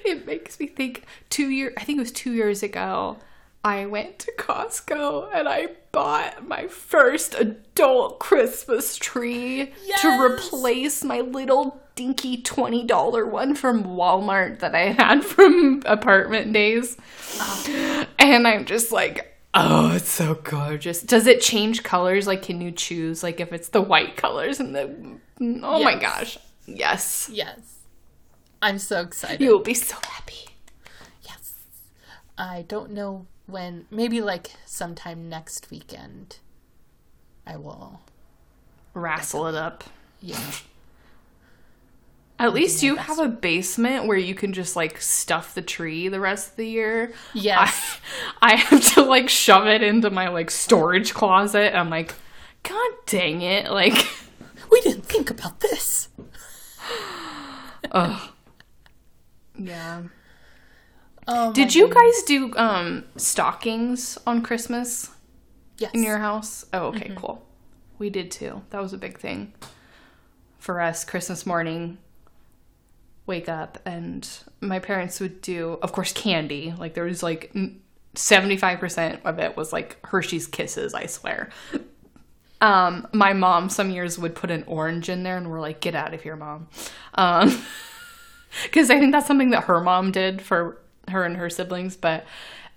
It makes me think I think it was 2 years ago, I went to Costco and I bought my first adult Christmas tree to replace my little dinky $20 one from Walmart that I had from apartment days. Oh. And I'm just like, oh, it's so gorgeous. Does it change colors? Like, can you choose, like, if it's the white colors and my gosh. Yes. Yes. I'm so excited. You'll be so happy. Yes. I don't know when, maybe like sometime next weekend, I will wrestle it up. Yeah. At least you have a basement where you can just like stuff the tree the rest of the year. Yes. I have to like shove it into my like storage closet. I'm like, God dang it. Like, we didn't think about this. Ugh. Yeah. Oh, did you guys do stockings on Christmas? Yes. In your house? Oh, okay, cool. We did too. That was a big thing for us. Christmas morning, wake up, and my parents would do, of course, candy. Like, there was like 75% of it was like Hershey's Kisses, I swear. My mom some years would put an orange in there, and we're like, get out of here, Mom. Because I think that's something that her mom did for her and her siblings.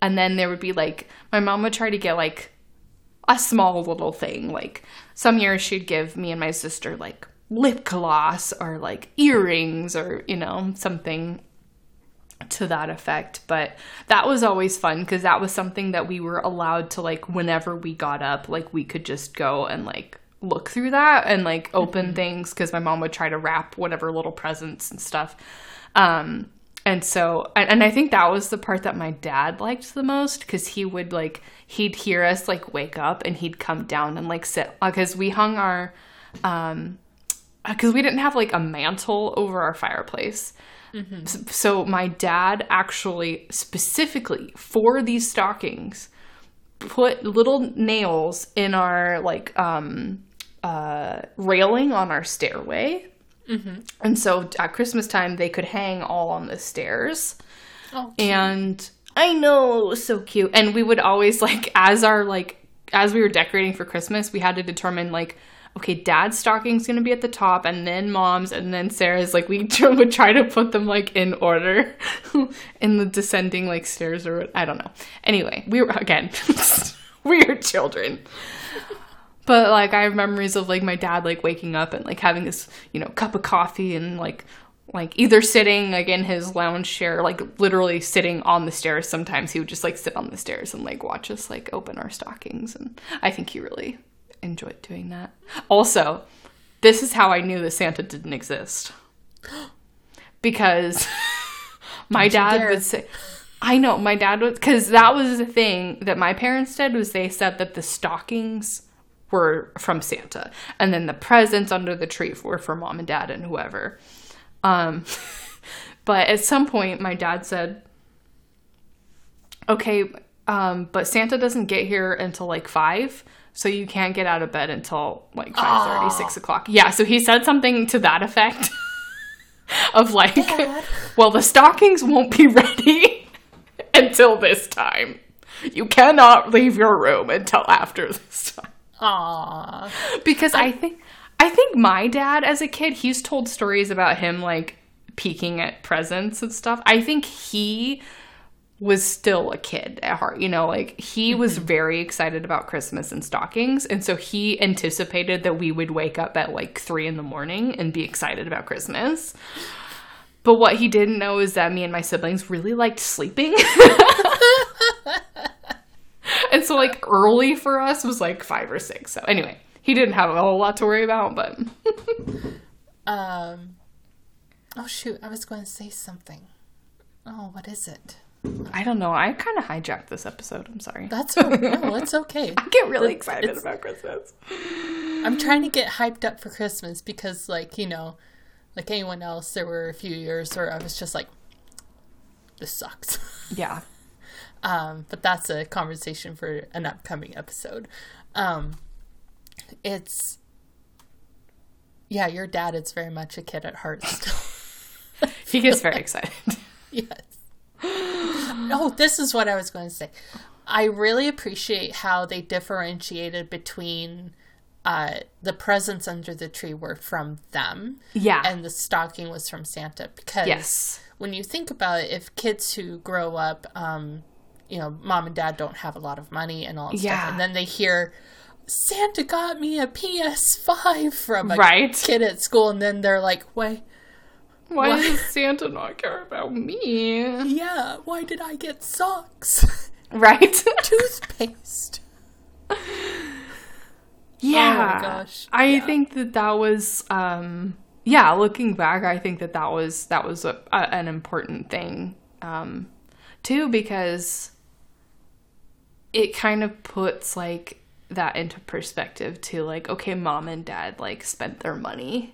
And then there would be like, my mom would try to get like a small little thing. Like, some years she'd give me and my sister like lip gloss or like earrings or, you know, something to that effect. But that was always fun because that was something that we were allowed to, like, whenever we got up, like, we could just go and like look through that and like open things, because my mom would try to wrap whatever little presents and stuff. And I think that was the part that my dad liked the most, because he would like, he'd hear us like wake up and he'd come down and like sit, because we hung our because we didn't have, like, a mantle over our fireplace. Mm-hmm. So my dad actually, specifically for these stockings, put little nails in our, like, railing on our stairway. Mm-hmm. And so at Christmas time, they could hang all on the stairs. Oh, cute. And I know, it was so cute. And we would always, like, as we were decorating for Christmas, we had to determine, like, okay, Dad's stocking's going to be at the top, and then Mom's, and then Sarah's. Like, we would try to put them, like, in order in the descending, like, stairs or I don't know. Anyway, we were, again, we were children. But, like, I have memories of, like, my dad, like, waking up and, like, having this, you know, cup of coffee and, like either sitting, like, in his lounge chair, like, literally sitting on the stairs. Sometimes he would just, like, sit on the stairs and, like, watch us, like, open our stockings. And I think he really enjoyed doing that. Also, this is how I knew that Santa didn't exist, because my dad would say, I know, my dad would, because that was the thing that my parents did, was they said that the stockings were from Santa. And then the presents under the tree were for mom and dad and whoever. But at some point, my dad said, okay, but Santa doesn't get here until, like, 5, so you can't get out of bed until, like, 5:30, 6 o'clock. Yeah, so he said something to that effect of, like, Dad, well, the stockings won't be ready until this time. You cannot leave your room until after this time. Aww. Because I think my dad, as a kid, he's told stories about him, like, peeking at presents and stuff. I think he was still a kid at heart, you know, like, he was very excited about Christmas and stockings, and so he anticipated that we would wake up at, like, 3 a.m. and be excited about Christmas. But what he didn't know is that me and my siblings really liked sleeping. And so, like, early for us was, like, 5 or 6. So, anyway, he didn't have a whole lot to worry about, but... Oh, shoot, I was going to say something. Oh, what is it? I don't know. I kind of hijacked this episode. I'm sorry. That's okay. No, it's okay. I get really excited about Christmas. I'm trying to get hyped up for Christmas because, like, you know, like anyone else, there were a few years where I was just like, this sucks. Yeah. But that's a conversation for an upcoming episode. Yeah, your dad is very much a kid at heart still. He gets very excited. Yes. Oh, this is what I was going to say. I really appreciate how they differentiated between the presents under the tree were from them. Yeah. And the stocking was from Santa. Because when you think about it, if kids who grow up, you know, mom and dad don't have a lot of money and all that stuff. And then they hear, Santa got me a PS5 from a kid at school. And then they're like, wait. Why does Santa not care about me? Yeah, why did I get socks? Right? Toothpaste. Yeah. Oh my gosh. I think that was, looking back, I think that was an important thing, too, because it kind of puts, like, that into perspective, too. Like, okay, mom and dad, like, spent their money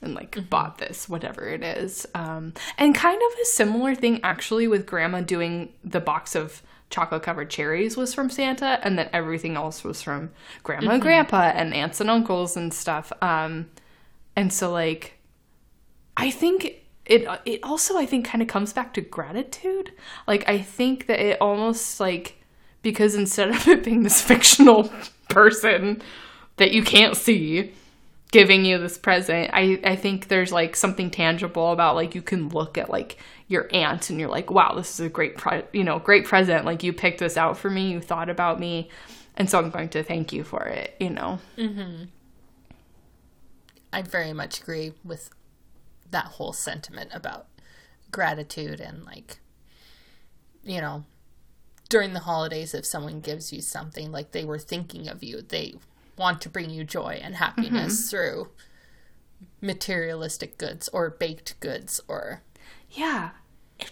and, like, bought this, whatever it is. And kind of a similar thing, actually, with Grandma doing the box of chocolate-covered cherries was from Santa, and then everything else was from Grandma and Grandpa and aunts and uncles and stuff. And so, like, I think it also, I think, kind of comes back to gratitude. Like, I think that it almost, like, because instead of it being this fictional person that you can't see giving you this present, I think there's, like, something tangible about, like, you can look at, like, your aunt and you're like, wow, this is a great present. Like, you picked this out for me. You thought about me. And so I'm going to thank you for it, you know? Mm-hmm. I very much agree with that whole sentiment about gratitude and, like, you know, during the holidays, if someone gives you something, like, they were thinking of you, they want to bring you joy and happiness through materialistic goods or baked goods or... Yeah.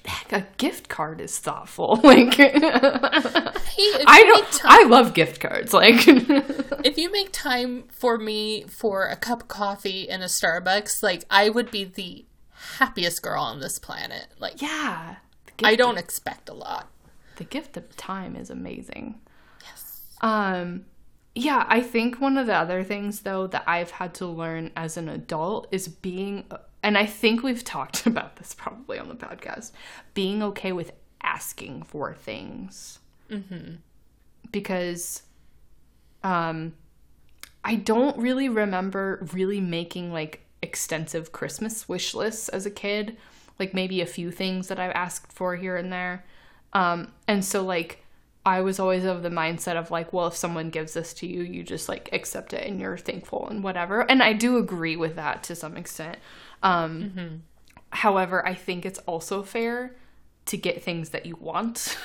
Heck, a gift card is thoughtful. Like, I love gift cards. Like, if you make time for me for a cup of coffee in a Starbucks, like, I would be the happiest girl on this planet. Like, yeah. I don't expect a lot. The gift of time is amazing. Yes. Yeah, I think one of the other things, though, that I've had to learn as an adult is being, and I think we've talked about this probably on the podcast, being okay with asking for things. Mm-hmm. Because I don't really remember really making, like, extensive Christmas wish lists as a kid. Like, maybe a few things that I've asked for here and there. And so, like, I was always of the mindset of, like, well, if someone gives this to you, you just, like, accept it and you're thankful and whatever. And I do agree with that to some extent. However, I think it's also fair to get things that you want.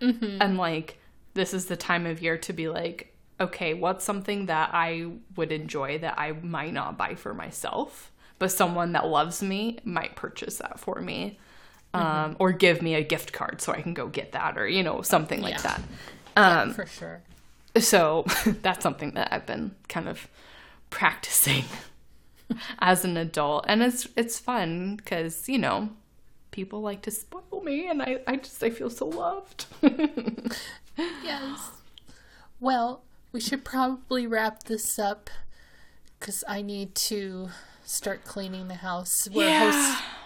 And, like, this is the time of year to be like, okay, what's something that I would enjoy that I might not buy for myself, but someone that loves me might purchase that for me? Or give me a gift card so I can go get that, or, you know, something like that. Yeah, for sure. So that's something that I've been kind of practicing as an adult. And it's fun because, you know, people like to spoil me, and I feel so loved. Yes. Well, we should probably wrap this up because I need to start cleaning the house. We're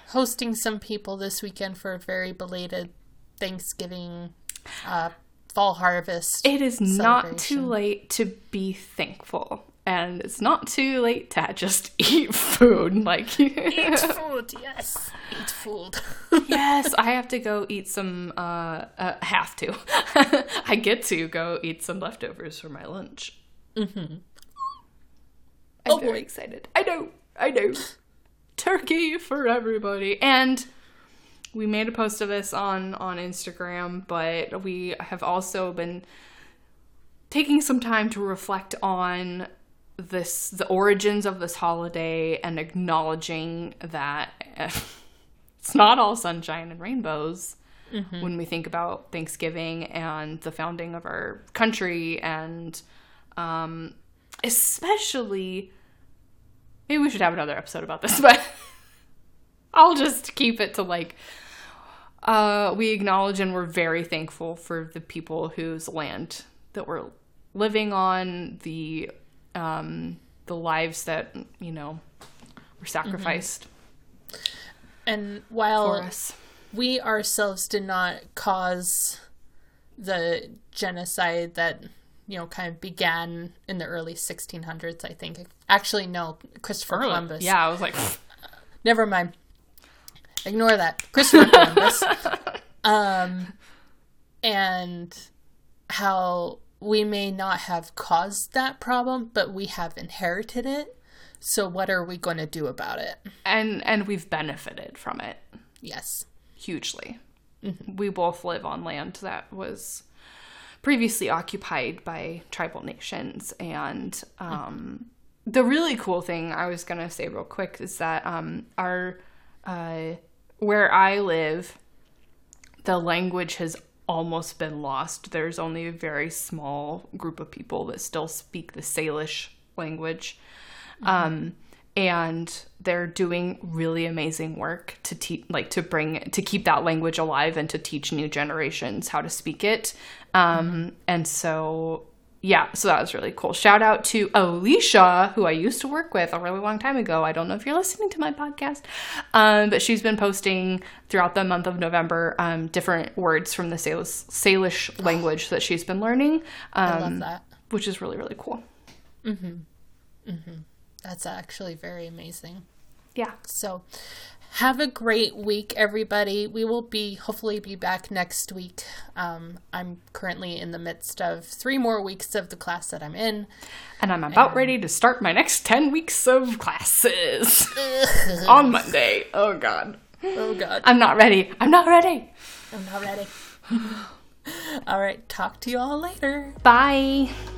hosting some people this weekend for a very belated Thanksgiving fall harvest. It is not too late to be thankful, and it's not too late to just eat food. Like eat food, yes, eat food. Yes, I have to go eat some. Have to. I get to go eat some leftovers for my lunch. Mm-hmm. I'm very excited. I know. Turkey for everybody. And we made a post of this on Instagram, but we have also been taking some time to reflect on the origins of this holiday and acknowledging that it's not all sunshine and rainbows mm-hmm. when we think about Thanksgiving and the founding of our country, and especially... Maybe we should have another episode about this, but I'll just keep it to, like, we acknowledge and we're very thankful for the people whose land that we're living on, the lives that, you know, were sacrificed. Mm-hmm. And while we ourselves did not cause the genocide that... you know, kind of began in the early 1600s, I think. Actually, no, Christopher Columbus. Yeah, I was like... Never mind. Ignore that. Christopher Columbus. And how we may not have caused that problem, but we have inherited it. So what are we going to do about it? And we've benefited from it. Yes. Hugely. Mm-hmm. We both live on land that was... previously occupied by tribal nations. And the really cool thing I was going to say real quick is that where I live, the language has almost been lost. There's only a very small group of people that still speak the Salish language. Mm-hmm. And they're doing really amazing work to keep that language alive and to teach new generations how to speak it. And so, yeah, so that was really cool. Shout out to Alicia, who I used to work with a really long time ago. I don't know if you're listening to my podcast, but she's been posting throughout the month of November different words from the Salish language that she's been learning. I love that. Which is really, really cool. Mm-hmm. Mm-hmm. That's actually very amazing. Yeah. So have a great week, everybody. We will hopefully be back next week. I'm currently in the midst of 3 more weeks of the class that I'm in. And I'm about ready to start my next 10 weeks of classes on Monday. Oh, God. Oh, God. I'm not ready. All right. Talk to you all later. Bye.